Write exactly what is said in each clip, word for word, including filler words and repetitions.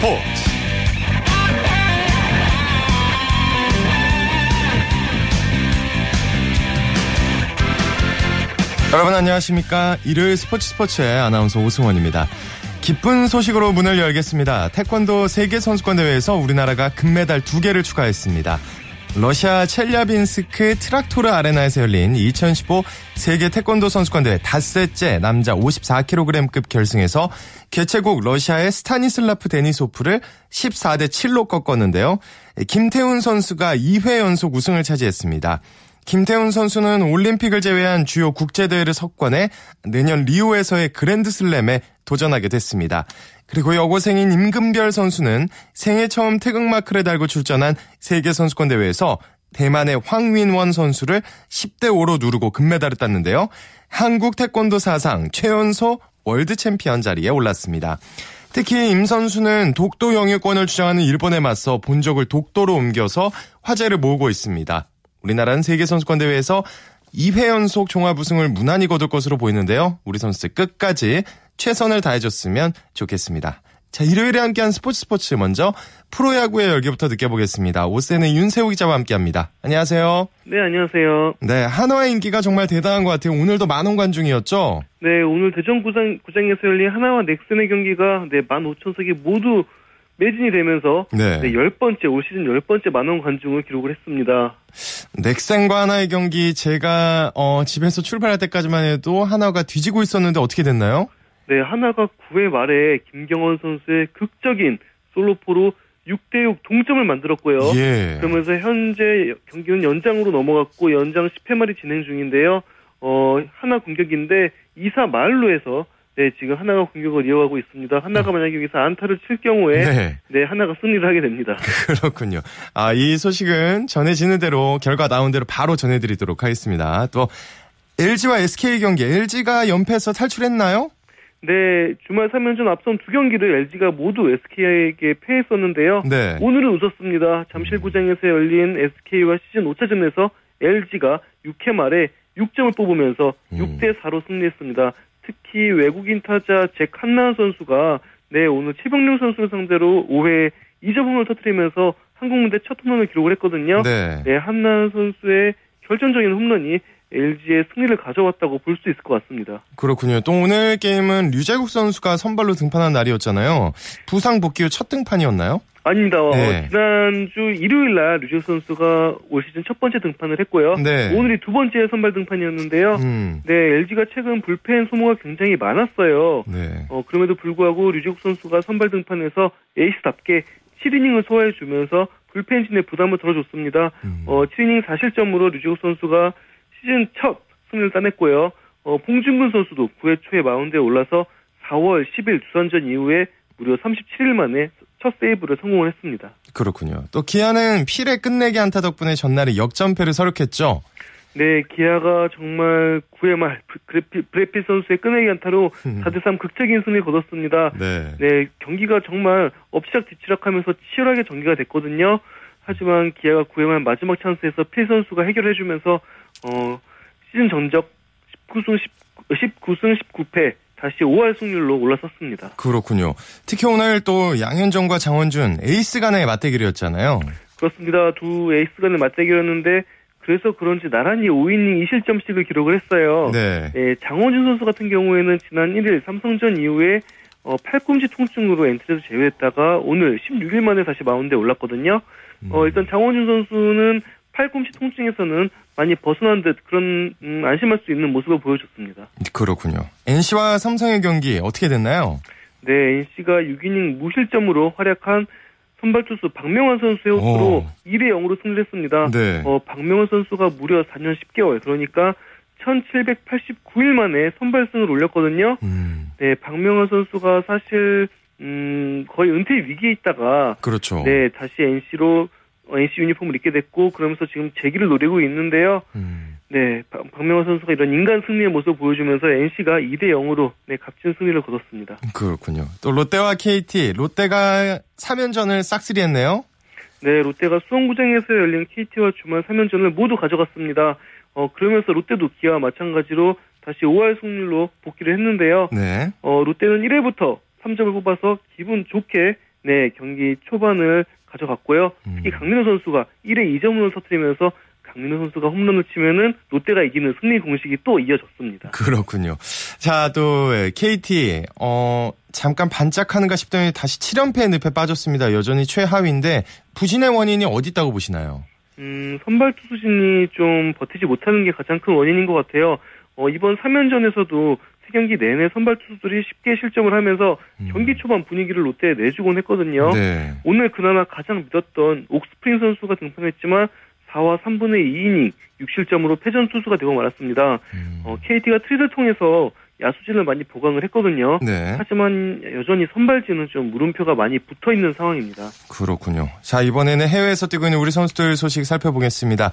스포츠. 여러분 안녕하십니까? 일요일 스포츠 스포츠의 아나운서 오승원입니다. 기쁜 소식으로 문을 열겠습니다. 태권도 세계 선수권 대회에서 우리나라가 금메달 두 개를 추가했습니다. 러시아 첼냐빈스크 트락토르 아레나에서 열린 이천십오 세계 태권도 선수권 대회 닷새째 남자 오십사 킬로그램급 결승에서 개최국 러시아의 스타니슬라프 데니소프를 십사 대 칠로 꺾었는데요. 김태훈 선수가 이 회 연속 우승을 차지했습니다. 김태훈 선수는 올림픽을 제외한 주요 국제대회를 석권해 내년 리오에서의 그랜드슬램에 도전하게 됐습니다. 그리고 여고생인 임금별 선수는 생애 처음 태극마크를 달고 출전한 세계선수권대회에서 대만의 황윈원 선수를 십 대 오로 누르고 금메달을 땄는데요. 한국 태권도 사상 최연소 월드 챔피언 자리에 올랐습니다. 특히 임 선수는 독도 영유권을 주장하는 일본에 맞서 본적을 독도로 옮겨서 화제를 모으고 있습니다. 우리나라는 세계선수권대회에서 이 회 연속 종합우승을 무난히 거둘 것으로 보이는데요. 우리 선수들 끝까지 최선을 다해줬으면 좋겠습니다. 자, 일요일에 함께한 스포츠 스포츠 먼저 프로야구의 열기부터 느껴보겠습니다. 오세는 윤세호 기자와 함께합니다. 안녕하세요. 네, 안녕하세요. 네, 한화의 인기가 정말 대단한 것 같아요. 오늘도 만원 관중이었죠? 네, 오늘 대전구장, 구장에서 열린 한화와 넥센의 경기가 네, 만 오천 석이 모두 매진이 되면서 네. 네, 열 번째, 올 시즌 열 번째 만원 관중을 기록을 했습니다. 넥센과 하나의 경기 제가 어, 집에서 출발할 때까지만 해도 하나가 뒤지고 있었는데 어떻게 됐나요? 네, 하나가 구 회 말에 김경원 선수의 극적인 솔로포로 육 대 육 동점을 만들었고요. 예. 그러면서 현재 경기는 연장으로 넘어갔고 연장 십 회 말이 진행 중인데요. 어, 하나 공격인데 이 사 말루에서 네, 지금 하나가 공격을 이어가고 있습니다. 하나가 만약에 여기서 안타를 칠 경우에 네, 네 하나가 승리를 하게 됩니다. 그렇군요. 아, 이 소식은 전해지는 대로 결과 나온 대로 바로 전해드리도록 하겠습니다. 또 엘지와 에스케이 경기, 엘지가 연패에서 탈출했나요? 네, 주말 삼 연전 앞선 두 경기를 엘지가 모두 에스케이에게 패했었는데요. 네. 오늘은 웃었습니다. 잠실구장에서 열린 에스케이와 시즌 오 차전에서 엘지가 육 회 말에 육 점을 뽑으면서 육 대 사로 승리했습니다. 특히 외국인 타자 잭 한나은 선수가 네, 오늘 최병룡 선수를 상대로 오 회 이 점 홈런을 터뜨리면서 한국무대 첫 홈런을 기록을 했거든요. 네. 네, 한나은 선수의 결정적인 홈런이 엘지의 승리를 가져왔다고 볼 수 있을 것 같습니다. 그렇군요. 또 오늘 게임은 류재국 선수가 선발로 등판한 날이었잖아요. 부상 복귀 후 첫 등판이었나요? 아닙니다. 네. 어, 지난주 일요일 날 류재국 선수가 올 시즌 첫 번째 등판을 했고요. 네. 오늘이 두 번째 선발 등판이었는데요. 음. 네, 엘지가 최근 불펜 소모가 굉장히 많았어요. 네. 어, 그럼에도 불구하고 류재국 선수가 선발 등판에서 에이스답게 칠 이닝을 소화해주면서 불펜진의 부담을 덜어줬습니다. 음. 어, 칠 이닝 사 실점으로 류재국 선수가 시즌 첫 승리를 따냈고요. 어, 봉준근 선수도 구 회 초에 마운드에 올라서 사월 십일 두산전 이후에 무려 삼십칠 일 만에 첫 세이브를 성공을 했습니다. 그렇군요. 또 기아는 필의 끝내기 안타 덕분에 전날에 역전패를 서력했죠? 네, 기아가 정말 구 회 말 브래핏 선수의 끝내기 안타로 사 대 삼 극적인 승리를 거뒀습니다. 네. 네, 경기가 정말 엎치락 뒤치락하면서 치열하게 전개가 됐거든요. 하지만 기아가 구 회 말 마지막 찬스에서 필 선수가 해결해주면서 어, 시즌 전적 십구 승 십구 패 다시 오 할 승률로 올라섰습니다. 그렇군요. 특히 오늘 또 양현종과 장원준 에이스 간의 맞대결이었잖아요. 그렇습니다. 두 에이스 간의 맞대결이었는데 그래서 그런지 나란히 오 이닝 이 실점씩을 기록을 했어요. 네. 네, 장원준 선수 같은 경우에는 지난 일 일 삼성전 이후에 어, 팔꿈치 통증으로 엔트리에서 제외했다가 오늘 십육 일 만에 다시 마운드에 올랐거든요. 어, 일단 장원준 선수는 팔꿈치 통증에서는 많이 벗어난 듯 그런 음, 안심할 수 있는 모습을 보여줬습니다. 그렇군요. 엔씨와 삼성의 경기 어떻게 됐나요? 네, 엔씨가 육 이닝 무실점으로 활약한 선발투수 박명환 선수의 호투로 이 대 영으로 승리했습니다. 네. 어, 박명환 선수가 무려 사 년 십 개월 그러니까 천칠백팔십구 일 만에 선발승을 올렸거든요. 음. 네, 박명환 선수가 사실 음, 거의 은퇴 위기에 있다가 그렇죠. 네, 다시 엔씨로 엔씨 유니폼을 입게 됐고 그러면서 지금 재기를 노리고 있는데요. 음. 네, 박명호 선수가 이런 인간 승리의 모습을 보여주면서 엔씨가 이 대 영으로 네, 값진 승리를 거뒀습니다. 그렇군요. 또 롯데와 케이티, 롯데가 삼 연전을 싹쓸이했네요. 네, 롯데가 수원구장에서 열린 케이티와 주말 삼 연전을 모두 가져갔습니다. 어, 그러면서 롯데도 기아와 마찬가지로 다시 오 할 승률로 복귀를 했는데요. 네. 어, 롯데는 일 회부터 삼 점을 뽑아서 기분 좋게 네, 경기 초반을 가져갔고요. 특히 강민호 선수가 일회 이점을 터뜨리면서 강민호 선수가 홈런을 치면은 롯데가 이기는 승리 공식이 또 이어졌습니다. 그렇군요. 자, 또 케이티 어 잠깐 반짝하는가 싶더니 다시 칠 연패의 늪에 빠졌습니다. 여전히 최하위인데 부진의 원인이 어디 있다고 보시나요? 음, 선발 투수진이 좀 버티지 못하는 게 가장 큰 원인인 것 같아요. 어, 이번 삼 연전에서도 경기 내내 선발 투수들이 쉽게 실점을 하면서 경기 초반 분위기를 롯데에 내주곤 했거든요. 네. 오늘 그나마 가장 믿었던 옥스프링 선수가 등판했지만 사와 삼분의 이 이닝 육 실점으로 패전 투수가 되고 말았습니다. 음. 어, 케이티가 트레이드를 통해서 야수진을 많이 보강을 했거든요. 네. 하지만 여전히 선발진은 좀 물음표가 많이 붙어있는 상황입니다. 그렇군요. 자, 이번에는 해외에서 뛰고 있는 우리 선수들 소식 살펴보겠습니다.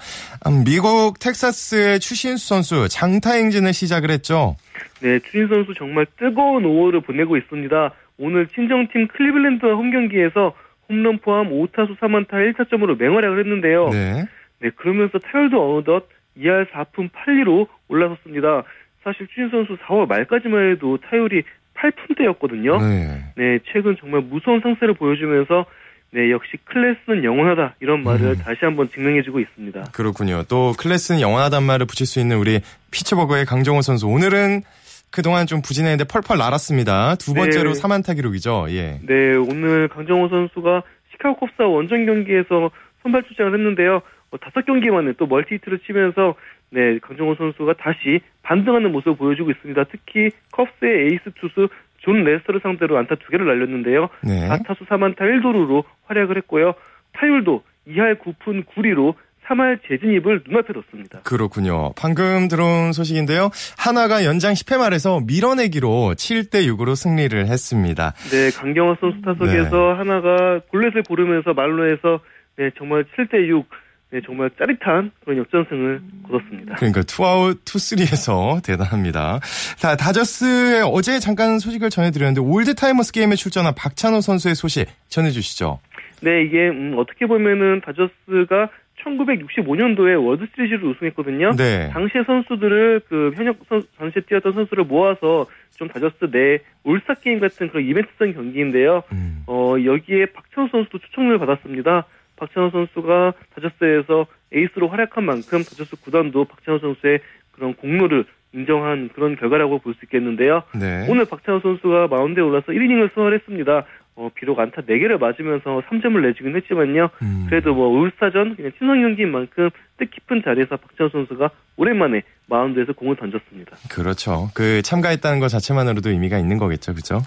미국 텍사스의 추신수 선수 장타 행진을 시작을 했죠. 네, 추신수 선수 정말 뜨거운 오월을 보내고 있습니다. 오늘 친정팀 클리블랜드와 홈경기에서 홈런 포함 오타수 삼안타 일 타점으로 맹활약을 했는데요. 네. 네, 그러면서 타율도 어느덧 이할 사푼 팔리로 올라섰습니다. 사실 추신수 선수 사월 말까지만 해도 타율이 팔푼대였거든요. 네. 네, 최근 정말 무서운 상세를 보여주면서 네, 역시 클래스는 영원하다 이런 말을 음. 다시 한번 증명해주고 있습니다. 그렇군요. 또 클래스는 영원하다는 말을 붙일 수 있는 우리 피츠버그의 강정호 선수. 오늘은 그동안 좀 부진했는데 펄펄 날았습니다. 두 번째로 네. 삼 안타 기록이죠. 예. 네, 오늘 강정호 선수가 시카고 컵스와 원정 경기에서 선발 출장을 했는데요. 다섯 경기 만에 또 멀티히트를 치면서 네, 강정호 선수가 다시 반등하는 모습을 보여주고 있습니다. 특히 컵스의 에이스 투수 존 레스터를 상대로 안타 두 개를 날렸는데요. 네. 사타수 삼안타 일도루로 활약을 했고요. 타율도 이할 구푼 구리로 삼할 재진입을 눈앞에 뒀습니다. 그렇군요. 방금 들어온 소식인데요. 한화가 연장 십 회 말에서 밀어내기로 칠대 육으로 승리를 했습니다. 네, 강경화 선수 타석에서 네. 한화가 볼넷을 고르면서 말로에서 네, 정말 칠대 육 네, 정말 짜릿한 그런 역전승을 거뒀습니다. 그러니까 투아웃 투쓰리에서 대단합니다. 자, 다저스의 어제 잠깐 소식을 전해드렸는데 올드타이머스 게임에 출전한 박찬호 선수의 소식 전해주시죠. 네, 이게 음, 어떻게 보면은 다저스가 천구백육십오년도에 월드 시리즈를 우승했거든요. 네. 당시의 선수들을 그 현역 선수, 당시에 뛰었던 선수를 모아서 좀 다저스 내 올스타 게임 같은 그런 이벤트성 경기인데요. 음. 어, 여기에 박찬호 선수도 초청을 받았습니다. 박찬호 선수가 다저스에서 에이스로 활약한 만큼 다저스 구단도 박찬호 선수의 그런 공로를 인정한 그런 결과라고 볼 수 있겠는데요. 네. 오늘 박찬호 선수가 마운드에 올라서 일 이닝을 소화했습니다. 어, 비록 안타 네 개를 맞으면서 삼 점을 내주긴 했지만요. 음. 그래도 뭐 울사전 그냥 친선 경기인 만큼 뜻깊은 자리에서 박찬호 선수가 오랜만에 마운드에서 공을 던졌습니다. 그렇죠. 그 참가했다는 것 자체만으로도 의미가 있는 거겠죠. 그렇죠?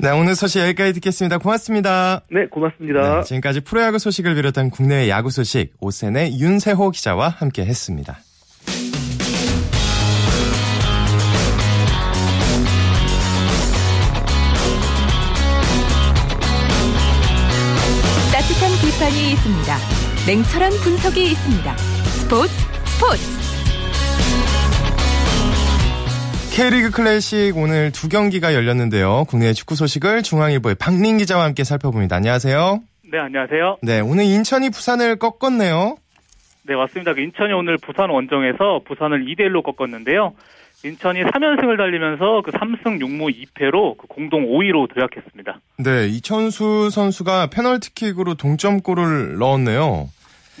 네, 오늘 소식 여기까지 듣겠습니다. 고맙습니다. 네, 고맙습니다. 네, 지금까지 프로야구 소식을 비롯한 국내외 야구 소식 오센의 윤세호 기자와 함께했습니다. 따뜻한 비판이 있습니다. 냉철한 분석이 있습니다. 스포츠 스포츠 K리그 클래식 오늘 두 경기가 열렸는데요. 국내 축구 소식을 중앙일보의 박민 기자와 함께 살펴봅니다. 안녕하세요. 네, 안녕하세요. 네, 오늘 인천이 부산을 꺾었네요. 네, 맞습니다. 인천이 오늘 부산 원정에서 부산을 이 대 일로 꺾었는데요. 인천이 삼 연승을 달리면서 그 삼승 육무 이패로 그 공동 오위로 도약했습니다. 네, 이천수 선수가 페널티킥으로 동점골을 넣었네요.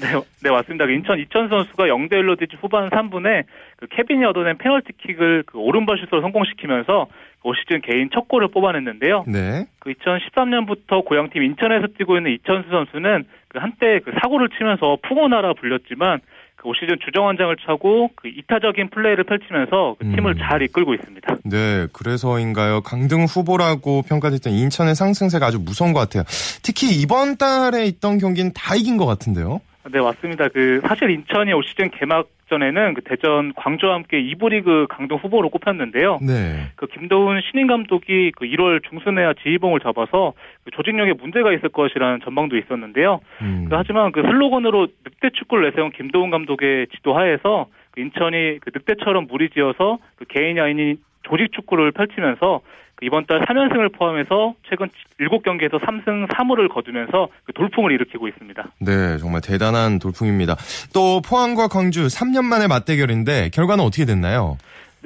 네, 네, 맞습니다. 인천 이천 선수가 영대 일로 뒤진 후반 삼 분에 그 케빈이 얻어낸 페널티킥을 그 오른발 슛으로 성공시키면서 올 시즌 개인 첫 골을 뽑아냈는데요. 네. 그 이천십삼년부터 고향팀 인천에서 뛰고 있는 이천수 선수는 그 한때 그 사고를 치면서 풍어나라 불렸지만 그 올 시즌 주정원장을 차고 그 이타적인 플레이를 펼치면서 그 팀을 음. 잘 이끌고 있습니다. 네, 그래서인가요? 강등 후보라고 평가됐던 인천의 상승세가 아주 무서운 것 같아요. 특히 이번 달에 있던 경기는 다 이긴 것 같은데요. 네, 맞습니다. 그 사실 인천이 올 시즌 개막전에는 그 대전, 광주와 함께 이부 리그 강등 후보로 꼽혔는데요. 네. 그 김도훈 신인 감독이 그 일월 중순에야 지휘봉을 잡아서 그 조직력에 문제가 있을 것이라는 전망도 있었는데요. 음. 그 하지만 그 슬로건으로 늑대 축구를 내세운 김도훈 감독의 지도하에서 그 인천이 그 늑대처럼 무리지어서 그 개인이 아닌 조직 축구를 펼치면서 그 이번 달 삼 연승을 포함해서 최근 일곱 경기에서 삼승 삼무를 거두면서 그 돌풍을 일으키고 있습니다. 네, 정말 대단한 돌풍입니다. 또 포항과 광주 삼 년 만의 맞대결인데 결과는 어떻게 됐나요?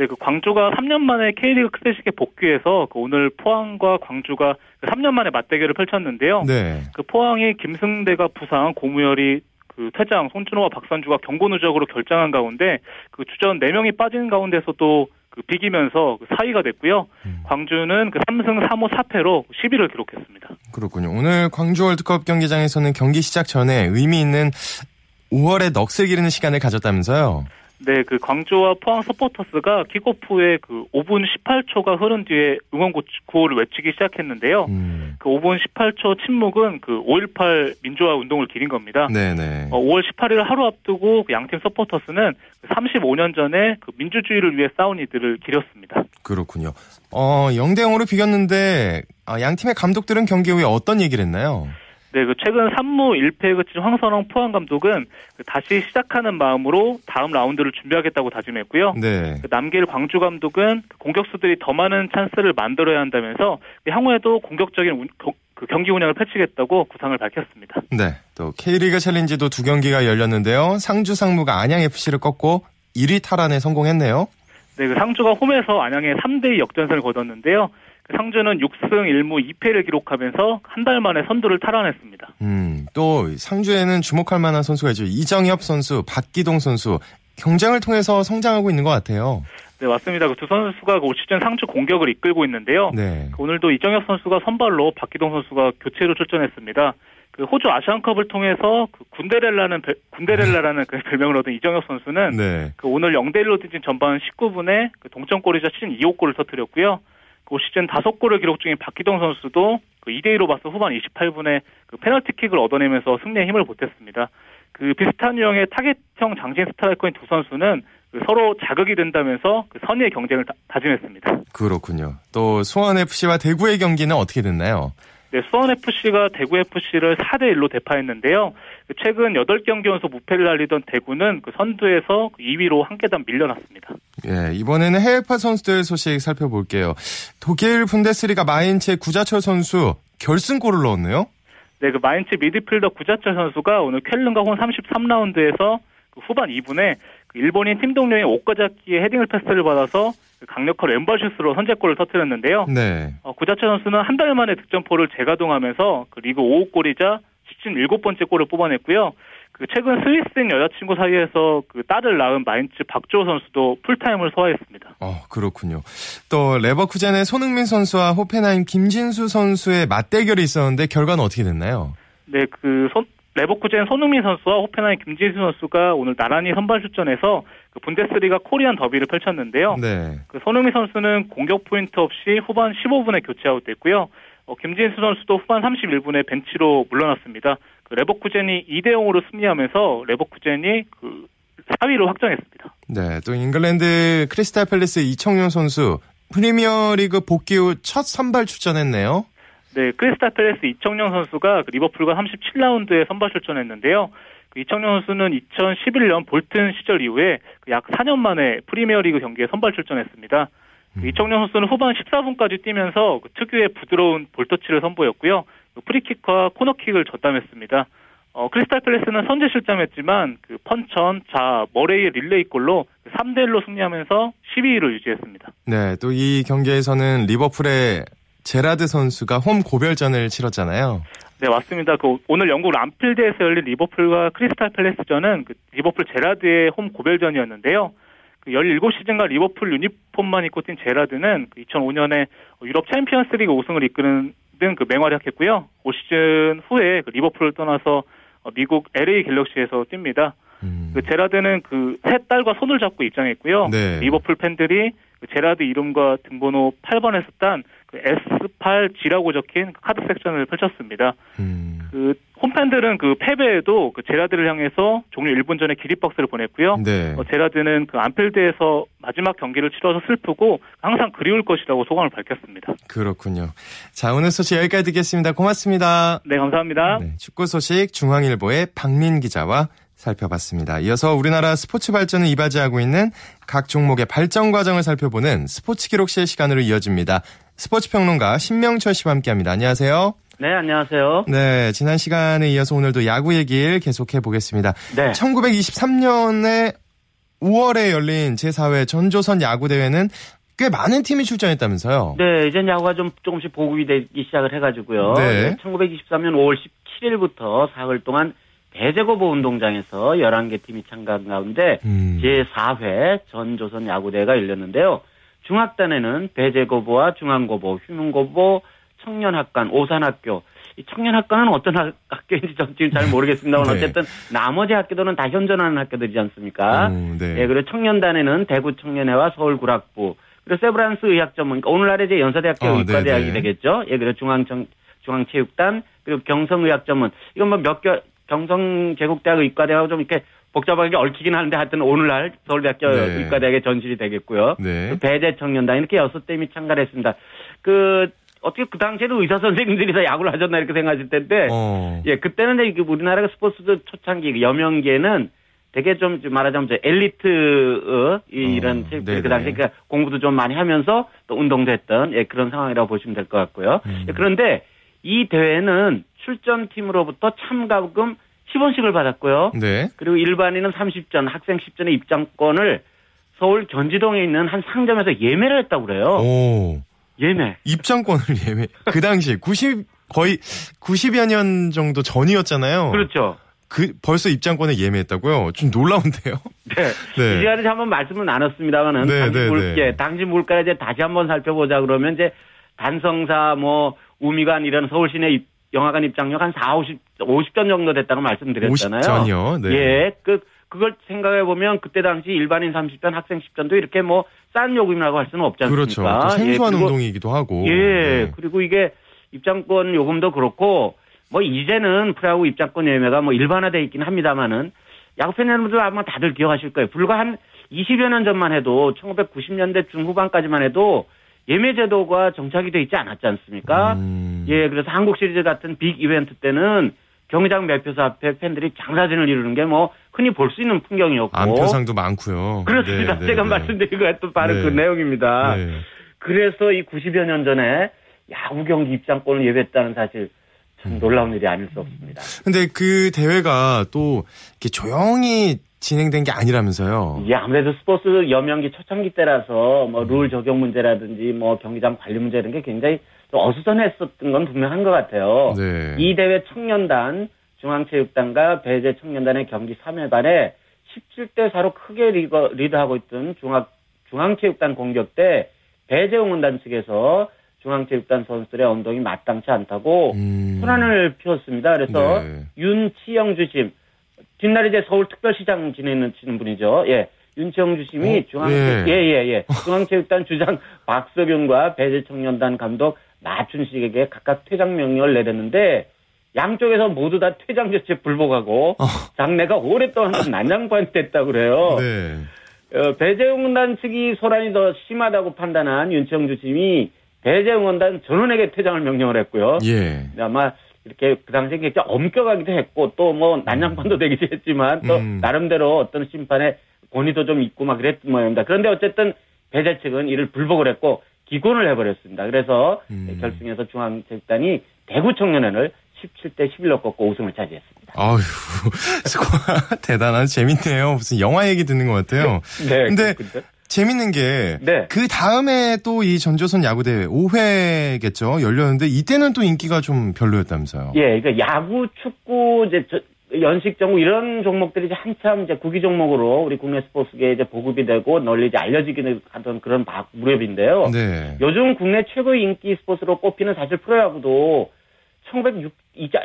네, 그 광주가 삼 년 만에 K리그 클래식에 복귀해서 그 오늘 포항과 광주가 삼 년 만에 맞대결을 펼쳤는데요. 네. 그 포항이 김승대가 부상, 고무열이 그 퇴장, 손준호와 박선주가 경고 누적으로 결정한 가운데 그 주전 네 명이 빠진 가운데서도 그 비기면서 사 위가 됐고요. 음. 광주는 그 삼승 삼무 사패로 십 위를 기록했습니다. 그렇군요. 오늘 광주 월드컵 경기장에서는 경기 시작 전에 의미 있는 오월의 넋을 기르는 시간을 가졌다면서요? 네, 그 광주와 포항 서포터스가 킥오프에 그 오 분 십팔 초가 흐른 뒤에 응원 구호를 외치기 시작했는데요. 음. 그 오 분 십팔 초 침묵은 그 오일팔 민주화 운동을 기린 겁니다. 네네. 어, 오월 십팔일을 하루 앞두고 그 양팀 서포터스는 삼십오 년 전에 그 민주주의를 위해 싸운 이들을 기렸습니다. 그렇군요. 어, 영 대 영으로 비겼는데 아, 양팀의 감독들은 경기 후에 어떤 얘기를 했나요? 네, 그 최근 삼무 일패에 그친 황선홍 포항 감독은 그 다시 시작하는 마음으로 다음 라운드를 준비하겠다고 다짐했고요. 네. 그 남길 광주 감독은 그 공격수들이 더 많은 찬스를 만들어야 한다면서 그 향후에도 공격적인 운, 그 경기 운영을 펼치겠다고 구상을 밝혔습니다. 네, 또 K리그 챌린지도 두 경기가 열렸는데요. 상주 상무가 안양에프씨를 꺾고 일 위 탈환에 성공했네요. 네, 그 상주가 홈에서 안양에 삼 대 이 역전승을 거뒀는데요. 상주는 육승 일무 이패를 기록하면서 한 달 만에 선두를 탈환했습니다. 음, 또 상주에는 주목할 만한 선수가 있죠. 이정협 선수, 박기동 선수. 경쟁을 통해서 성장하고 있는 것 같아요. 네, 맞습니다. 그 두 선수가 올 시즌 상주 공격을 이끌고 있는데요. 네. 오늘도 이정협 선수가 선발로 박기동 선수가 교체로 출전했습니다. 그 호주 아시안컵을 통해서 그 군데렐라는 배, 군데렐라라는 그 별명을 얻은 이정협 선수는 네. 그 오늘 영 대 일로 뒤진 전반 십구 분에 그 동점골이자 시즌 이 호 골을 터뜨렸고요. 올 시즌 다섯 골을 기록 중인 박기동 선수도 그 이 대 이로 맞서 후반 이십팔 분에 그 페널티킥을 얻어내면서 승리에 힘을 보탰습니다. 그 비슷한 유형의 타겟형 장신 스트라이커인 두 선수는 그 서로 자극이 된다면서 그 선의의 경쟁을 다, 다짐했습니다. 그렇군요. 또 수원에프씨와 대구의 경기는 어떻게 됐나요? 네, 수원에프씨가 대구에프씨를 사 대 일로 대파했는데요. 그 최근 여덟 경기 연속 무패를 달리던 대구는 그 선두에서 이 위로 한 계단 밀려났습니다. 예, 이번에는 해외파 선수들 소식 살펴볼게요. 독일 분데스리가 마인츠의 구자철 선수 결승골을 넣었네요. 네, 그 마인츠 미드필더 구자철 선수가 오늘 쾰른과 홈 삼십삼 라운드에서 그 후반 이 분에 그 일본인 팀 동료인 오카자키의 헤딩을 패스를 받아서 강력한 왼발슛으로 선제골을 터뜨렸는데요. 네. 어, 구자철 선수는 한 달 만에 득점포를 재가동하면서 그 리그 오 호 골이자 시즌 일곱 번째 골을 뽑아냈고요. 그 최근 스위스인 여자친구 사이에서 그 딸을 낳은 마인츠 박주호 선수도 풀타임을 소화했습니다. 어, 그렇군요. 또 레버쿠젠의 손흥민 선수와 호펜하임 김진수 선수의 맞대결이 있었는데 결과는 어떻게 됐나요? 네, 그 손 레버쿠젠 손흥민 선수와 호펜하임 김진수 선수가 오늘 나란히 선발 출전해서 그 분데스리가 코리안 더비를 펼쳤는데요. 네. 그 손흥민 선수는 공격 포인트 없이 후반 십오 분에 교체 아웃됐고요. 어, 김진수 선수도 후반 삼십일 분에 벤치로 물러났습니다. 그 레버쿠젠이 이 대 영으로 승리하면서 레버쿠젠이 그 사 위로 확정했습니다. 네, 또 잉글랜드 크리스탈 팰리스 이청용 선수 프리미어리그 복귀 후 첫 선발 출전했네요. 네, 크리스탈 팰리스 이청용 선수가 그 리버풀과 삼십칠 라운드에 선발 출전했는데요. 그 이청용 선수는 이천십일 년 볼튼 시절 이후에 그 약 사 년 만에 프리미어리그 경기에 선발 출전했습니다. 그 이청용 선수는 후반 십사 분까지 뛰면서 그 특유의 부드러운 볼터치를 선보였고요. 그 프리킥과 코너킥을 전담했습니다. 어, 크리스탈 팰리스는 선제 실점했지만 그 펀천, 자, 머레이의 릴레이골로 삼 대 일로 승리하면서 십이 위를 유지했습니다. 네, 또 이 경기에서는 리버풀의 제라드 선수가 홈 고별전을 치렀잖아요. 네, 맞습니다. 그 오늘 영국 람필드에서 열린 리버풀과 크리스탈 팰리스전은 그 리버풀 제라드의 홈 고별전이었는데요. 그 열일곱 시즌간 리버풀 유니폼만 입고 뛴 제라드는 그 이천오 년에 유럽 챔피언스리그 우승을 이끄는 등 그 맹활약했고요. 올 시즌 후에 그 리버풀을 떠나서 미국 엘에이 갤럭시에서 뜁니다. 음. 그 제라드는 그 새 딸과 손을 잡고 입장했고요. 네. 리버풀 팬들이 그 제라드 이름과 등번호 팔 번에서 딴 그 에스 팔 지라고 적힌 그 카드 섹션을 펼쳤습니다. 음. 그 홈팬들은 그 패배에도 그 제라드를 향해서 종료 일 분 전에 기립박수를 보냈고요. 네. 어, 제라드는 그 안필드에서 마지막 경기를 치러서 슬프고 항상 그리울 것이라고 소감을 밝혔습니다. 그렇군요. 자, 오늘 소식 여기까지 듣겠습니다. 고맙습니다. 네, 감사합니다. 네, 축구 소식 중앙일보의 박민 기자와 살펴봤습니다. 이어서 우리나라 스포츠 발전을 이바지하고 있는 각 종목의 발전 과정을 살펴보는 스포츠 기록실 시간으로 이어집니다. 스포츠 평론가 신명철 씨와 함께합니다. 안녕하세요. 네, 안녕하세요. 네, 지난 시간에 이어서 오늘도 야구 얘기를 계속해 보겠습니다. 네. 천구백이십삼 년에 오월에 열린 제사회 전조선 야구대회는 꽤 많은 팀이 출전했다면서요? 네, 이제 야구가 좀 조금씩 보급이 되기 시작을 해가지고요. 네. 천구백이십삼 년 오월 십칠일부터 사흘 동안 배제고보 운동장에서 열한 개 팀이 참가한 가운데 음. 제사 회 전조선 야구대회가 열렸는데요. 중학단에는 배제고보와 중앙고보, 휴능고보, 청년학관, 오산학교. 이 청년학과는 어떤 학, 학교인지 전 지금 잘 모르겠습니다만 네. 어쨌든 나머지 학교들은 다 현존하는 학교들이지 않습니까? 음, 네. 네, 그리고 청년단에는 대구 청년회와 서울구락부, 그리고 세브란스 의학전문, 그러니까 오늘날에 이제 연세대학교 어, 의과대학이 네네. 되겠죠? 예, 그리고 중앙청, 중앙체육단, 그리고 경성의학전문. 이건 뭐 몇 개, 경성제국대학 의과대학하고 좀 이렇게 복잡하게 얽히긴 하는데 하여튼 오늘날 서울대학교 네. 의과대학의 전실이 되겠고요. 네. 배제청년단, 이렇게 여섯 팀이 참가를 했습니다. 그, 어떻게 그 당시에도 의사 선생님들이 다 야구를 하셨나 이렇게 생각하실 텐데, 어. 예, 그때는 우리나라가 스포츠도 초창기, 여명기에는 되게 좀 말하자면 엘리트, 이런, 어. 그 당시에 그러니까 공부도 좀 많이 하면서 또 운동도 했던, 예, 그런 상황이라고 보시면 될 것 같고요. 음. 예, 그런데 이 대회는 출전팀으로부터 참가금 십 원씩을 받았고요. 네. 그리고 일반인은 삼십 전, 학생 십 전의 입장권을 서울 견지동에 있는 한 상점에서 예매를 했다고 그래요. 오. 예매. 입장권을 예매. 그 당시 구십 거의 구십여 년 정도 전이었잖아요. 그렇죠. 그 벌써 입장권을 예매했다고요? 좀 놀라운데요. 네. 네. 이 시간에 한번 말씀을 나눴습니다만은 네, 당시 네, 물가, 네. 당시 물가를 이제 다시 한번 살펴보자 그러면 이제 단성사, 뭐 우미관 이런 서울 시내 입, 영화관 입장료가 한 사십, 오십 전 정도 됐다고 말씀드렸잖아요. 오십 전이요. 네. 예. 그 그걸 생각해 보면 그때 당시 일반인 삼십 전, 학생 십 전도 이렇게 뭐 싼 요금이라고 할 수는 없지 않습니까? 그렇죠. 또 생소한 예, 그리고, 운동이기도 하고. 예. 네. 그리고 이게 입장권 요금도 그렇고 뭐 이제는 프로야구 입장권 예매가 뭐 일반화되어 있긴 합니다만은 야구팬 여러분들 아마 다들 기억하실 거예요. 불과 한 이십여 년 전만 해도 천구백구십 년대 중후반까지만 해도 예매 제도가 정착이 돼 있지 않았지 않습니까? 음. 예. 그래서 한국 시리즈 같은 빅 이벤트 때는 경기장 매표소 앞에 팬들이 장사진을 이루는 게 뭐 흔히 볼 수 있는 풍경이었고. 안표상도 많고요. 그렇습니다. 네, 제가 네, 말씀드린 네. 것과 바로 네. 그 내용입니다. 네. 그래서 이 구십여 년 전에 야구 경기 입장권을 예배했다는 사실 참 음. 놀라운 일이 아닐 수 없습니다. 근데 그 대회가 또 이렇게 조용히 진행된 게 아니라면서요? 예, 아무래도 스포츠 여명기 초창기 때라서 뭐 룰 적용 문제라든지 뭐 경기장 관리 문제 이런 게 굉장히 어수선했었던 건 분명한 것 같아요. 네. 이 대회 청년단, 중앙체육단과 배제 청년단의 경기 삼 회반에 십칠 대 사로 크게 리거, 리드하고 있던 중학, 중앙체육단 공격 때 배제 응원단 측에서 중앙체육단 선수들의 엉덩이 마땅치 않다고 음. 소란을 피웠습니다. 그래서 네. 윤치영 주심, 뒷날 이제 서울특별시장 지내는 분이죠. 예. 윤치영 주심이 어? 중앙체육, 예. 예, 예, 예. 중앙체육단 주장 박석윤과 배제 청년단 감독 나춘식에게 각각 퇴장 명령을 내렸는데 양쪽에서 모두 다 퇴장 조치에 불복하고 어. 장내가 오랫동안 난장판이 됐다고 그래요. 네. 어, 배제응원단 측이 소란이 더 심하다고 판단한 윤치영 주심이 배제응원단 전원에게 퇴장을 명령을 했고요. 예. 아마 이렇게 그 당시에 굉장히 엄격하기도 했고 또 뭐 난장판도 되기도 했지만 또 음. 나름대로 어떤 심판의 권위도 좀 있고 막 그랬던 모양입니다. 그런데 어쨌든 배제 측은 이를 불복을 했고 기권을 해버렸습니다. 그래서 음. 결승에서 중앙체육단이 대구 청년회를 십칠 대 십일로 꺾고 우승을 차지했습니다. 아유, 스코어 대단한 재밌네요. 무슨 영화 얘기 듣는 것 같아요. 네. 근데 그렇군요. 재밌는 게 그 네. 다음에 또 이 전조선 야구대회 오 회겠죠 열렸는데 이때는 또 인기가 좀 별로였다면서요. 예, 그러니까 야구, 축구 이제 저, 연식 정구 이런 종목들이 이제 한참 이제 구기 종목으로 우리 국내 스포츠계에 이제 보급이 되고 널리 이제 알려지기는 하던 그런 무렵인데요. 네. 요즘 국내 최고 인기 스포츠로 꼽히는 사실 프로야구도 천구백육,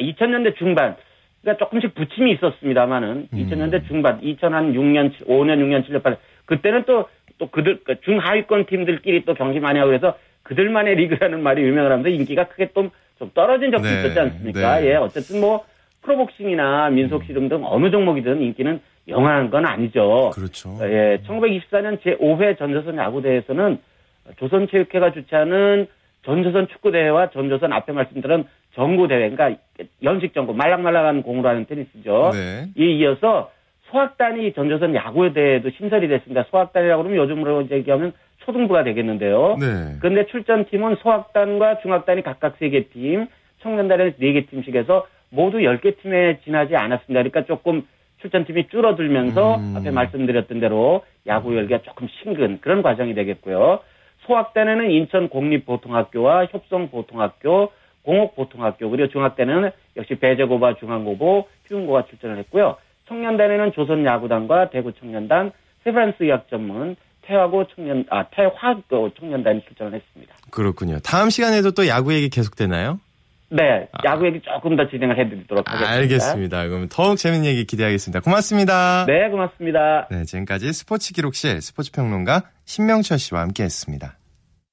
이천 년대 중반, 그러니까 조금씩 부침이 있었습니다만은 음. 이천 년대 중반, 이천육 년, 오 년, 육 년, 칠 년, 팔 년 그때는 또 또 그들 중하위권 팀들끼리 또 경기 많이 하고 그래서 그들만의 리그라는 말이 유명하면서 인기가 크게 좀 좀 떨어진 적도 네. 있었지 않습니까? 네. 예, 어쨌든 뭐. 프로복싱이나 민속시 등등 어느 종목이든 인기는 영원한 건 아니죠. 그렇죠. 예, 천구백이십사 년 제오 회 전조선 야구대회에서는 조선체육회가 주최하는 전조선 축구대회와 전조선 앞에 말씀드린 정구대회, 그러니까 연식정구, 말랑말랑한 공으로 하는 테니스죠. 네. 이에 이어서 소학단이 전조선 야구대회에도 신설이 됐습니다. 소학단이라고 그러면 요즘으로 얘기하면 초등부가 되겠는데요. 네. 그런데 출전팀은 소학단과 중학단이 각각 세 개 팀, 청년단에는 네 개 팀씩 해서 모두 열 개 팀에 지나지 않았습니다. 그러니까 조금 출전팀이 줄어들면서 음. 앞에 말씀드렸던 대로 야구 열기가 조금 식은 그런 과정이 되겠고요. 소학단에는 인천 공립보통학교와 협성보통학교, 공옥보통학교, 그리고 중학단에는 역시 배제고보와 중앙고보, 휴능고가 출전을 했고요. 청년단에는 조선야구단과 대구청년단, 세브란스 의학전문, 태화고 청년, 아, 태화학교 청년단이 출전을 했습니다. 그렇군요. 다음 시간에도 또 야구 얘기 계속되나요? 네. 아. 야구 얘기 조금 더 진행을 해드리도록 하겠습니다. 알겠습니다. 그럼 더욱 재밌는 얘기 기대하겠습니다. 고맙습니다. 네. 고맙습니다. 네, 지금까지 스포츠 기록실 스포츠평론가 신명철 씨와 함께했습니다.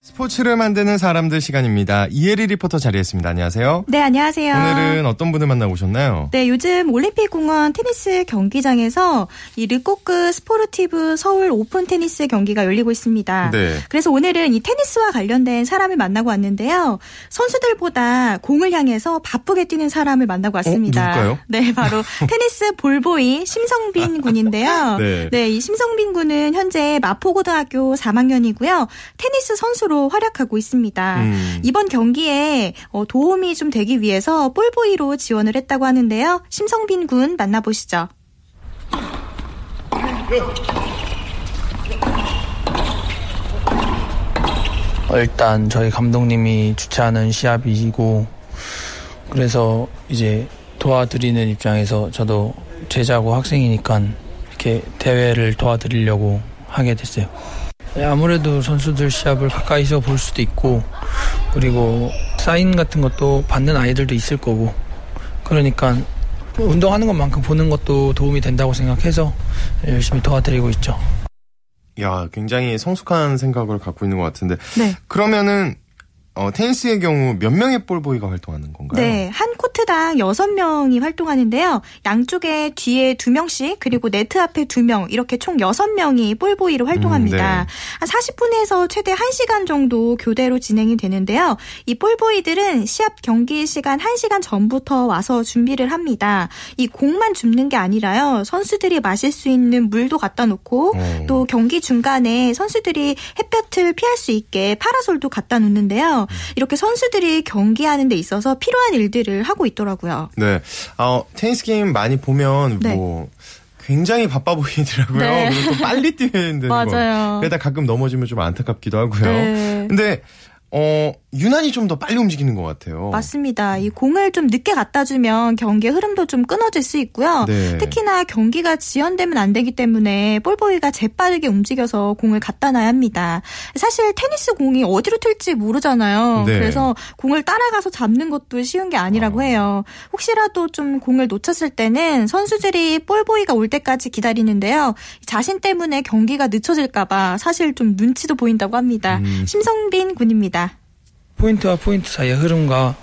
스포츠를 만드는 사람들 시간입니다. 이혜리 리포터 자리했습니다. 안녕하세요. 네, 안녕하세요. 오늘은 어떤 분을 만나고 오셨나요? 네, 요즘 올림픽공원 테니스 경기장에서 이 르꼬크 스포르티브 서울 오픈 테니스 경기가 열리고 있습니다. 네. 그래서 오늘은 이 테니스와 관련된 사람을 만나고 왔는데요. 선수들보다 공을 향해서 바쁘게 뛰는 사람을 만나고 왔습니다. 어, 누굴까요? 네, 바로 테니스 볼보이 심성빈 군인데요. 네. 네, 이 심성빈 군은 현재 마포고등학교 삼 학년이고요. 테니스 선수로 활약하고 있습니다. 음. 이번 경기에 도움이 좀 되기 위해서 볼보이로 지원을 했다고 하는데요. 심성빈 군 만나보시죠. 일단 저희 감독님이 주최하는 시합이고 그래서 이제 도와드리는 입장에서 저도 제자고 학생이니까 이렇게 대회를 도와드리려고 하게 됐어요. 아무래도 선수들 시합을 가까이서 볼 수도 있고 그리고 사인 같은 것도 받는 아이들도 있을 거고 그러니까 운동하는 것만큼 보는 것도 도움이 된다고 생각해서 열심히 도와드리고 있죠. 야, 굉장히 성숙한 생각을 갖고 있는 것 같은데 네. 그러면은 어, 테니스의 경우 몇 명의 볼보이가 활동하는 건가요? 네. 한 코트당 여섯 명이 활동하는데요. 양쪽에 뒤에 두 명씩 그리고 네트 앞에 두 명 이렇게 총 여섯 명이 볼보이로 활동합니다. 음, 네. 한 사십 분에서 최대 한 시간 정도 교대로 진행이 되는데요. 이 볼보이들은 시합 경기 시간 한 시간 전부터 와서 준비를 합니다. 이 공만 줍는 게 아니라요. 선수들이 마실 수 있는 물도 갖다 놓고 오. 또 경기 중간에 선수들이 햇볕을 피할 수 있게 파라솔도 갖다 놓는데요. 이렇게 선수들이 경기하는 데 있어서 필요한 일들을 하고 있더라고요. 네, 어, 테니스 게임 많이 보면 네. 뭐 굉장히 바빠 보이더라고요. 네. 그리고 또 빨리 뛰어야 되는 맞아요. 거. 그러다 가끔 넘어지면 좀 안타깝기도 하고요. 네. 근데 어, 유난히 좀 더 빨리 움직이는 것 같아요. 맞습니다. 이 공을 좀 늦게 갖다 주면 경기의 흐름도 좀 끊어질 수 있고요. 네. 특히나 경기가 지연되면 안 되기 때문에 볼보이가 재빠르게 움직여서 공을 갖다 놔야 합니다. 사실 테니스 공이 어디로 튈지 모르잖아요. 네. 그래서 공을 따라가서 잡는 것도 쉬운 게 아니라고 아. 해요. 혹시라도 좀 공을 놓쳤을 때는 선수들이 볼보이가 올 때까지 기다리는데요. 자신 때문에 경기가 늦춰질까 봐 사실 좀 눈치도 보인다고 합니다. 음. 심성빈 군입니다. 포인트와 포인트 사이의 흐름과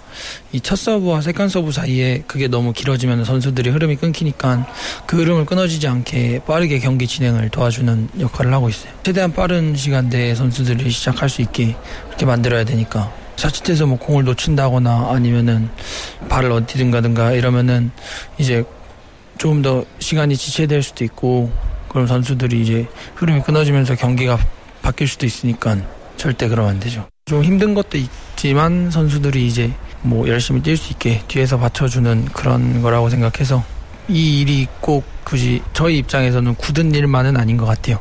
이 첫 서브와 세컨 서브 사이에 그게 너무 길어지면 선수들이 흐름이 끊기니까 그 흐름을 끊어지지 않게 빠르게 경기 진행을 도와주는 역할을 하고 있어요. 최대한 빠른 시간대에 선수들이 시작할 수 있게 그렇게 만들어야 되니까 자칫해서 뭐 공을 놓친다거나 아니면은 발을 어디든 가든가 이러면은 이제 조금 더 시간이 지체될 수도 있고 그럼 선수들이 이제 흐름이 끊어지면서 경기가 바뀔 수도 있으니까 절대 그러면 안 되죠. 좀 힘든 것도 있지만 선수들이 이제 뭐 열심히 뛸 수 있게 뒤에서 받쳐주는 그런 거라고 생각해서 이 일이 꼭 굳이 저희 입장에서는 굳은 일만은 아닌 것 같아요.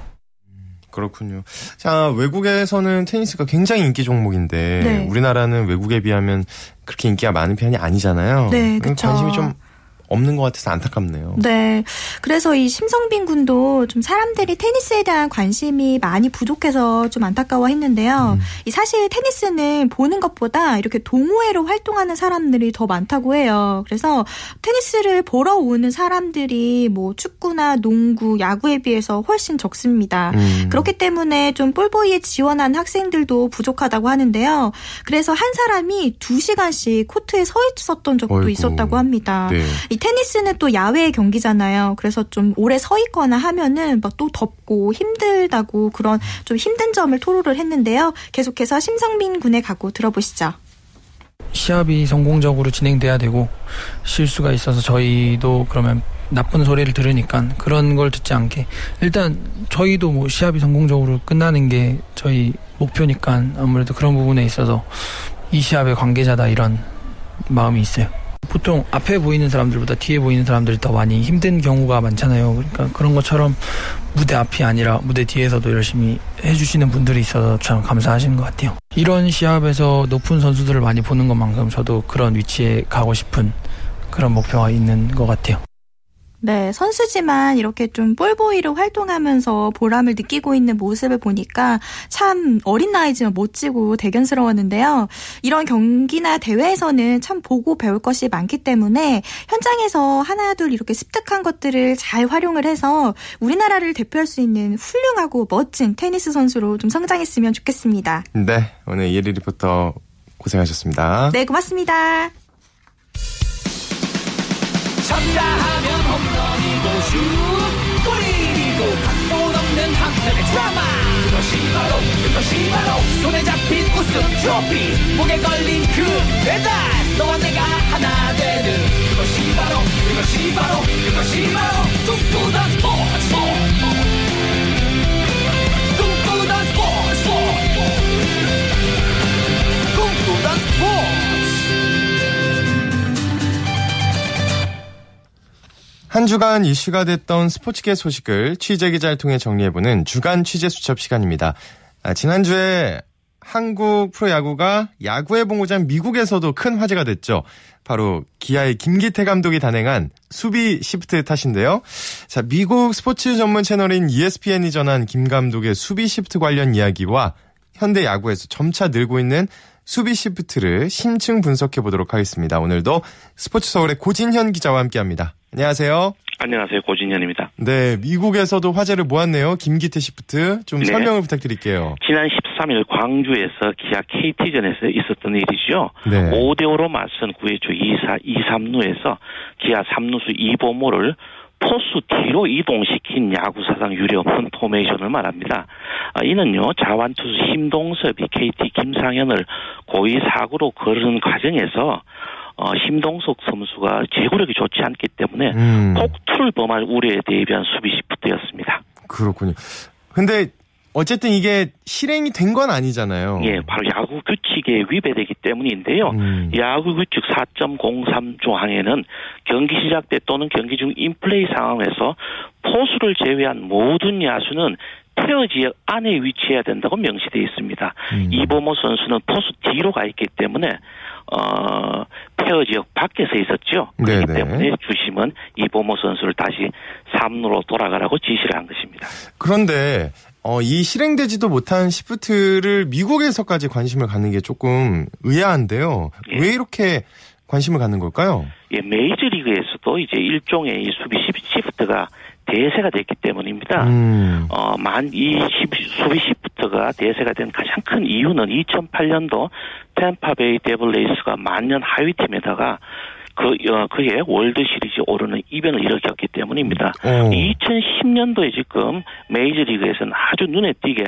그렇군요. 자, 외국에서는 테니스가 굉장히 인기 종목인데 네. 우리나라는 외국에 비하면 그렇게 인기가 많은 편이 아니잖아요. 네, 그렇죠. 관심이 좀 없는 것 같아서 안타깝네요. 네. 그래서 이 심성빈 군도 좀 사람들이 테니스에 대한 관심이 많이 부족해서 좀 안타까워했는데요. 음. 이 사실 테니스는 보는 것보다 이렇게 동호회로 활동하는 사람들이 더 많다고 해요. 그래서 테니스를 보러 오는 사람들이 뭐 축구나 농구, 야구에 비해서 훨씬 적습니다. 음. 그렇기 때문에 좀 볼보이에 지원한 학생들도 부족하다고 하는데요. 그래서 한 사람이 두 시간씩 코트에 서 있었던 적도 어이구. 있었다고 합니다. 네. 이 테니스는 또 야외 경기잖아요. 그래서 좀 오래 서 있거나 하면은 막 또 덥고 힘들다고 그런 좀 힘든 점을 토로를 했는데요. 계속해서 심성빈 군의 각오 들어보시죠. 시합이 성공적으로 진행돼야 되고 실수가 있어서 저희도 그러면 나쁜 소리를 들으니까 그런 걸 듣지 않게 일단 저희도 뭐 시합이 성공적으로 끝나는 게 저희 목표니까 아무래도 그런 부분에 있어서 이 시합의 관계자다 이런 마음이 있어요. 보통 앞에 보이는 사람들보다 뒤에 보이는 사람들이 더 많이 힘든 경우가 많잖아요. 그러니까 그런 것처럼 무대 앞이 아니라 무대 뒤에서도 열심히 해주시는 분들이 있어서 참 감사하시는 것 같아요. 이런 시합에서 높은 선수들을 많이 보는 것만큼 저도 그런 위치에 가고 싶은 그런 목표가 있는 것 같아요. 네, 선수지만 이렇게 좀 볼보이로 활동하면서 보람을 느끼고 있는 모습을 보니까 참 어린 나이지만 멋지고 대견스러웠는데요. 이런 경기나 대회에서는 참 보고 배울 것이 많기 때문에 현장에서 하나 둘 이렇게 습득한 것들을 잘 활용을 해서 우리나라를 대표할 수 있는 훌륭하고 멋진 테니스 선수로 좀 성장했으면 좋겠습니다. 네, 오늘 이혜리 리포터 고생하셨습니다. 네, 고맙습니다. 쳤다 하면 홈런이고 슛 골인이고 각본 없는 한편의 드라마, 그것이 바로 그것이 바로 손에 잡힌 우승 트로피 목에 걸린 그 배달, 너와 내가 하나 되는 그것이 바로 그것이 바로 그것이 바로 꿈꾸던 스포츠 꿈꾸던 스포츠 꿈꾸던 스포츠. 한 주간 이슈가 됐던 스포츠계 소식을 취재기자를 통해 정리해보는 주간 취재수첩 시간입니다. 아, 지난주에 한국 프로야구가 야구의 본고장 미국에서도 큰 화제가 됐죠. 바로 기아의 김기태 감독이 단행한 수비 시프트 탓인데요. 자, 미국 스포츠 전문 채널인 이에스피엔이 전한 김 감독의 수비 시프트 관련 이야기와 현대 야구에서 점차 늘고 있는 수비 시프트를 심층 분석해보도록 하겠습니다. 오늘도 스포츠서울의 고진현 기자와 함께합니다. 안녕하세요. 안녕하세요. 고진현입니다. 네, 미국에서도 화제를 모았네요. 김기태 시프트. 좀 네. 설명을 부탁드릴게요. 지난 십삼 일 광주에서 기아 케이티전에서 있었던 일이죠. 네. 오 대 오로 맞선 구회 초 이, 사, 이, 삼루에서 기아 삼루수 이범호를 포수 뒤로 이동시킨 야구사상 유례없는 포메이션을 말합니다. 아, 이는요, 자완투수 심동섭이 케이티 김상현을 고의 사구로 거르는 과정에서 어, 심동석 선수가 제구력이 좋지 않기 때문에 음. 폭투를 범할 우려에 대비한 수비 시프트였습니다. 그렇군요. 근데 어쨌든 이게 실행이 된 건 아니잖아요. 예, 바로 야구 규칙에 위배되기 때문인데요. 음. 야구 규칙 사 점 공삼 조항에는 경기 시작 때 또는 경기 중 인플레이 상황에서 포수를 제외한 모든 야수는 페어 지역 안에 위치해야 된다고 명시되어 있습니다. 음. 이범호 선수는 포수 뒤로 가 있기 때문에 어, 페어 지역 밖에서 있었죠. 그렇기 네네. 때문에 주심은 이범호 선수를 다시 삼루로 돌아가라고 지시를 한 것입니다. 그런데 어, 이 실행되지도 못한 시프트를 미국에서까지 관심을 갖는 게 조금 의아한데요. 예. 왜 이렇게 관심을 갖는 걸까요? 예, 메이저리그에서도 이제 일종의 이 수비 시프트가 대세가 됐기 때문입니다. 음. 어, 만 이 수비 시프트가 대세가 된 가장 큰 이유는 이천팔 년도 템파베이 데블레이스가 만년 하위팀에다가 그, 어, 그해 월드시리즈 오르는 이변을 일으켰기 때문입니다. 오. 이천십 년도에 지금 메이저리그에서는 아주 눈에 띄게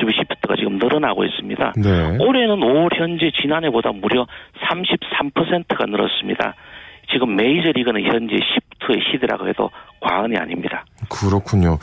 수비 시프트가 지금 늘어나고 있습니다. 네. 올해는 오 월 현재 지난해보다 무려 삼십삼 퍼센트가 늘었습니다. 지금 메이저리그는 현재 시프트의 시대라고 해도 과언이 아닙니다. 그렇군요.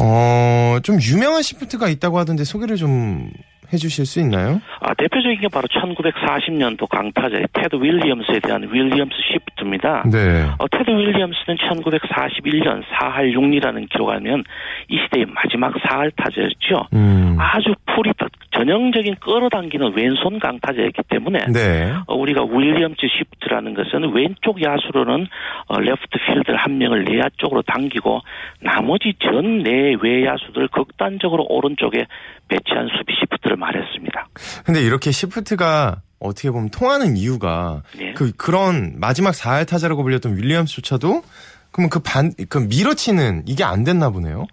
어, 좀 유명한 시프트가 있다고 하던데 소개를 좀 해주실 수 있나요? 아, 대표적인 게 바로 천구백사십 년도 강타자 테드 윌리엄스에 대한 윌리엄스 시프트입니다. 네. 어, 테드 윌리엄스는 천구백사십일 년 사 할 육 리라는 기록하면 이 시대의 마지막 사 할 타자였죠. 음. 아주 풀이 전형적인 끌어당기는 왼손 강타자였기 때문에 네. 어, 우리가 윌리엄스 시프트라는 것은 왼쪽 야수로는 어, 레프트 필드를 한 명을 내야 쪽으로 당기고 나머지 전 내 외 야수들 극단적으로 오른쪽에 배치한 수비 시프트를 말했습니다. 그런데 이렇게 시프트가 어떻게 보면 통하는 이유가 네. 그 그런 마지막 사 할 타자라고 불렸던 윌리엄스조차도 그러면 그 반 그 밀어치는 이게 안 됐나 보네요.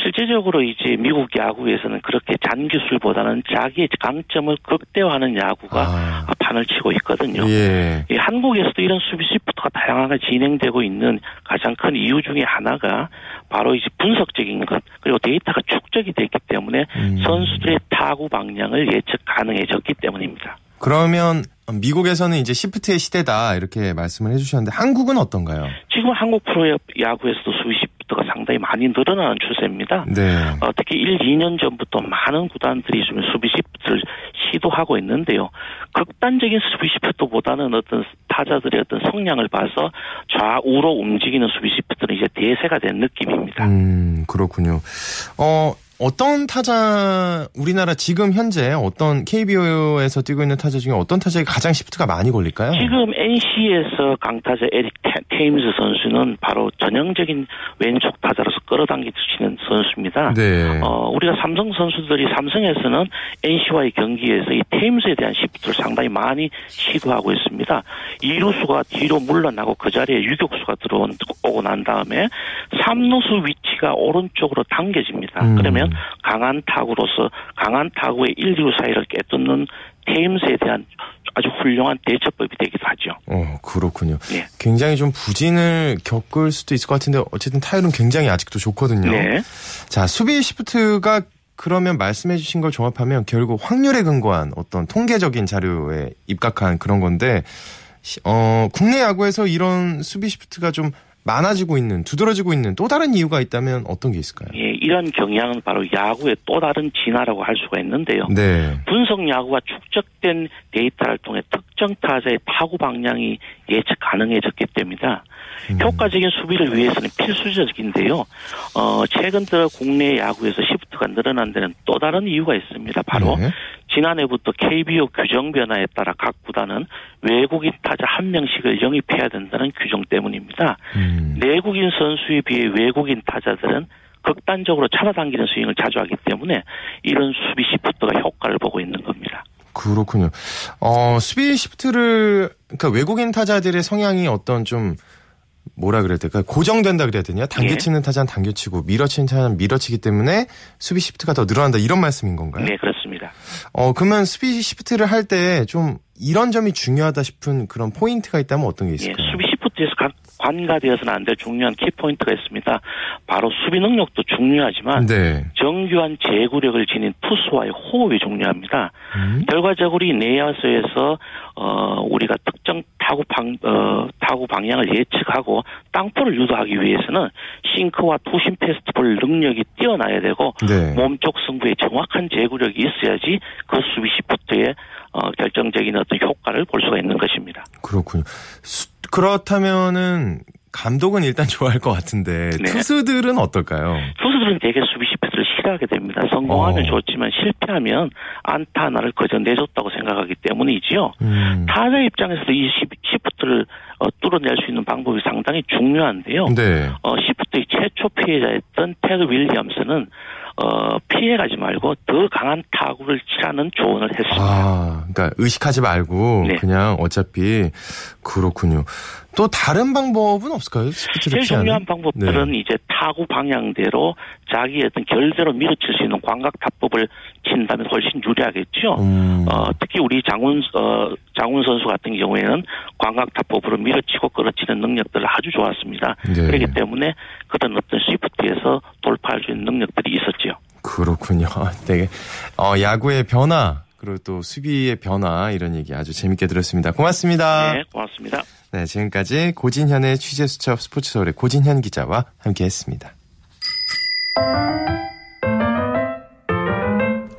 실제적으로 이제 미국 야구에서는 그렇게 잔기술보다는 자기의 강점을 극대화하는 야구가 아. 판을 치고 있거든요. 예. 예, 한국에서도 이런 수비 시프트가 다양하게 진행되고 있는 가장 큰 이유 중에 하나가 바로 이제 분석적인 것 그리고 데이터가 축적이 됐기 때문에 음. 선수들의 타구 방향을 예측 가능해졌기 때문입니다. 그러면 미국에서는 이제 시프트의 시대다 이렇게 말씀을 해주셨는데 한국은 어떤가요? 지금 한국 프로야구에서도 수비 시프트가 상당히 많이 늘어나는 추세입니다. 네. 어, 특히 일, 이 년 전부터 많은 구단들이 수비 시프트를 시도하고 있는데요. 극단적인 수비시프트보다는 어떤 타자들의 어떤 성향을 봐서 좌우로 움직이는 수비시프트는 이제 대세가 된 느낌입니다. 음, 그렇군요. 어, 어떤 타자, 우리나라 지금 현재 어떤 케이비오에서 뛰고 있는 타자 중에 어떤 타자에 가장 시프트가 많이 걸릴까요? 지금 엔씨에서 강타자 에릭 테임즈 선수는 바로 전형적인 왼쪽 타자로서 끌어당기는 선수입니다. 네. 어, 우리가 삼성 선수들이 삼성에서는 엔씨와의 경기에서 이 테임즈에 대한 시프트를 상당히 많이 시도하고 있습니다. 이루수가 뒤로 물러나고 그 자리에 유격수가 들어오고 난 다음에 삼루수 위치가 오른쪽으로 당겨집니다. 음. 그러면 강한 타구로서 강한 타구의 일, 이루 사이를 깨뚫는 테임스에 대한 아주 훌륭한 대처법이 되기도 하죠. 어, 그렇군요. 네. 굉장히 좀 부진을 겪을 수도 있을 것 같은데 어쨌든 타율은 굉장히 아직도 좋거든요. 네. 자, 수비 시프트가 그러면 말씀해 주신 걸 종합하면 결국 확률에 근거한 어떤 통계적인 자료에 입각한 그런 건데 어, 국내 야구에서 이런 수비 시프트가 좀 많아지고 있는, 두드러지고 있는 또 다른 이유가 있다면 어떤 게 있을까요? 예, 이런 경향은 바로 야구의 또 다른 진화라고 할 수가 있는데요. 네. 분석 야구가 축적된 데이터를 통해 특정 타자의 타구 방향이 예측 가능해졌기 때문이다. 음. 효과적인 수비를 위해서는 필수적인데요. 어, 최근 들어 국내 야구에서 시프트가 늘어난 데는 또 다른 이유가 있습니다. 바로 네. 지난해부터 케이비오 규정 변화에 따라 각 구단은 외국인 타자 한 명씩을 영입해야 된다는 규정 때문입니다. 음. 내국인 선수에 비해 외국인 타자들은 극단적으로 잡아당기는 스윙을 자주 하기 때문에 이런 수비 시프트가 효과를 보고 있는 겁니다. 그렇군요. 어, 수비 시프트를 그러니까 외국인 타자들의 성향이 어떤 좀 뭐라 그래야 될까? 고정된다 그래야 되냐? 당겨치는 네. 타자는 당겨치고 밀어치는 타자는 밀어치기 때문에 수비 시프트가 더 늘어난다 이런 말씀인 건가요? 네, 그렇습니다. 어, 그러면 수비 시프트를 할 때 좀 이런 점이 중요하다 싶은 그런 포인트가 있다면 어떤 게 있을까요? 네, 수비 시프트에서 관가되어서는 안 될 중요한 키포인트가 있습니다. 바로 수비 능력도 중요하지만 네. 정교한 제구력을 지닌 투수와의 호흡이 중요합니다. 음. 결과적으로 이 내야수에서 어, 우리가 특정 타구 방, 어, 타구 방향을 예측하고 땅볼을 유도하기 위해서는 싱크와 투심 패스트볼 능력이 뛰어나야 되고 네. 몸쪽 승부에 정확한 제구력이 있어야지 그 수비 시프트의 어, 결정적인 어떤 효과를 볼 수가 있는 것입니다. 그렇군요. 수, 그렇다면은 감독은 일단 좋아할 것 같은데 네. 투수들은 어떨까요? 투수들은 되게 수비 시프트를 싫어하게 됩니다. 성공하면 어. 좋지만 실패하면 안타 하나를 그저 내줬다고 생각하기 때문이지요. 음. 타자 입장에서도 이 시프트를 어, 뚫어낼 수 있는 방법이 상당히 중요한데요. 네. 어, 시프트의 최초 피해자였던 테드 윌리엄스는 어, 피해가지 말고 더 강한 타구를 치라는 조언을 했습니다. 아, 그러니까 의식하지 말고 네. 그냥 어차피 그렇군요. 또 다른 방법은 없을까요? 제일 피하는? 중요한 방법들은 네. 이제 타구 방향대로 자기 어떤 결대로 밀어칠 수 있는 광각 타법을 친다면 훨씬 유리하겠죠. 음. 어, 특히 우리 장훈 어, 장훈 선수 같은 경우에는 광각 타법으로 밀어치고 끌어치는 능력들 아주 좋았습니다. 네. 그렇기 때문에 그런 어떤 시프트에서 돌파할 수 있는 능력들이 있었죠. 그렇군요. 되게 어, 야구의 변화 그리고 또 수비의 변화 이런 얘기 아주 재밌게 들었습니다. 고맙습니다. 네, 고맙습니다. 네, 지금까지 고진현의 취재수첩 스포츠서울의 고진현 기자와 함께했습니다.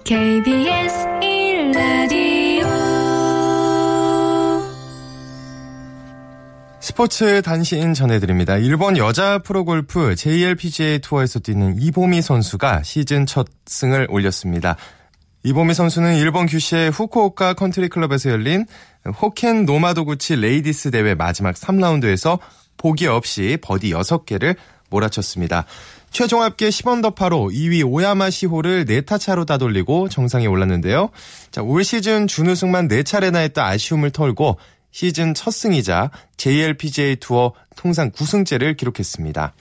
케이비에스 일 라디오 스포츠 단신 전해드립니다. 일본 여자 프로골프 제이엘피지에이 투어에서 뛰는 이보미 선수가 시즌 첫 승을 올렸습니다. 이보미 선수는 일본 규슈의 후쿠오카 컨트리클럽에서 열린 호켄 노마도구치 레이디스 대회 마지막 삼 라운드에서 보기 없이 버디 여섯 개를 몰아쳤습니다. 최종 합계 십 언더파로 이 위 오야마 시호를 사 타 차로 따돌리고 정상에 올랐는데요. 자, 올 시즌 준우승만 네 차례나 했던 아쉬움을 털고 시즌 첫 승이자 제이엘피지에이 투어 통산 구 승째를 기록했습니다.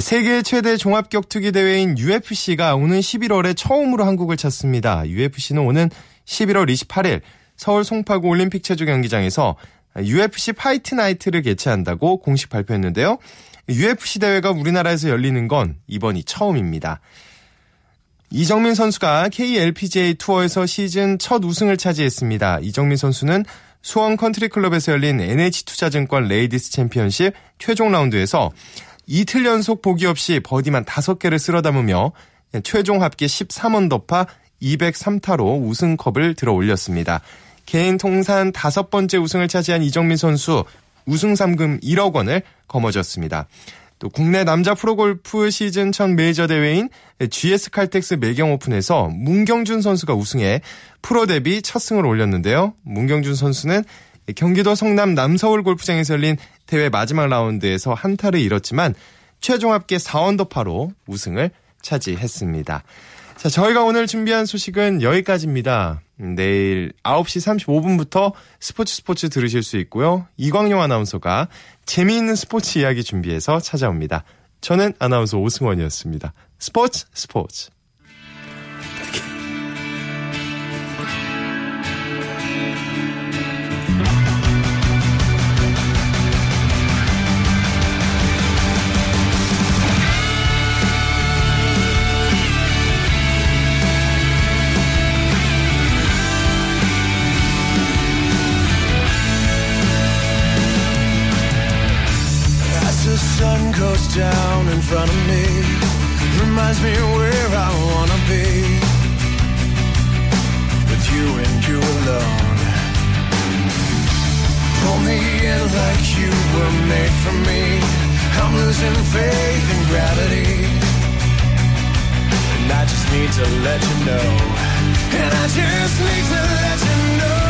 세계 최대 종합격투기 대회인 유에프씨가 오는 십일월에 처음으로 한국을 찾습니다. 유에프씨는 오는 십일월 이십팔일 서울 송파구 올림픽 체조 경기장에서 유에프씨 파이트 나이트를 개최한다고 공식 발표했는데요. 유에프씨 대회가 우리나라에서 열리는 건 이번이 처음입니다. 이정민 선수가 케이엘피지에이 투어에서 시즌 첫 우승을 차지했습니다. 이정민 선수는 수원 컨트리클럽에서 열린 엔에이치투자증권 레이디스 챔피언십 최종 라운드에서 이틀 연속 보기 없이 버디만 다섯 개를 쓸어 담으며 최종 합계 십삼 언더파 이백삼 타로 우승컵을 들어 올렸습니다. 개인 통산 다섯 번째 우승을 차지한 이정민 선수 우승 상금 일억 원을 거머쥐었습니다. 또 국내 남자 프로골프 시즌 첫 메이저 대회인 지에스 칼텍스 매경 오픈에서 문경준 선수가 우승해 프로 데뷔 첫 승을 올렸는데요. 문경준 선수는 경기도 성남 남서울 골프장에서 열린 대회 마지막 라운드에서 한타를 잃었지만 최종 합계 사 언더파로 우승을 차지했습니다. 자, 저희가 오늘 준비한 소식은 여기까지입니다. 내일 아홉 시 삼십오 분부터 스포츠 스포츠 들으실 수 있고요. 이광용 아나운서가 재미있는 스포츠 이야기 준비해서 찾아옵니다. 저는 아나운서 오승원이었습니다. 스포츠 스포츠. Down in front of me reminds me where I wanna be with you and you alone. Pull me in like you were made for me. I'm losing faith in gravity, and I just need to let you know, and I just need to let you know.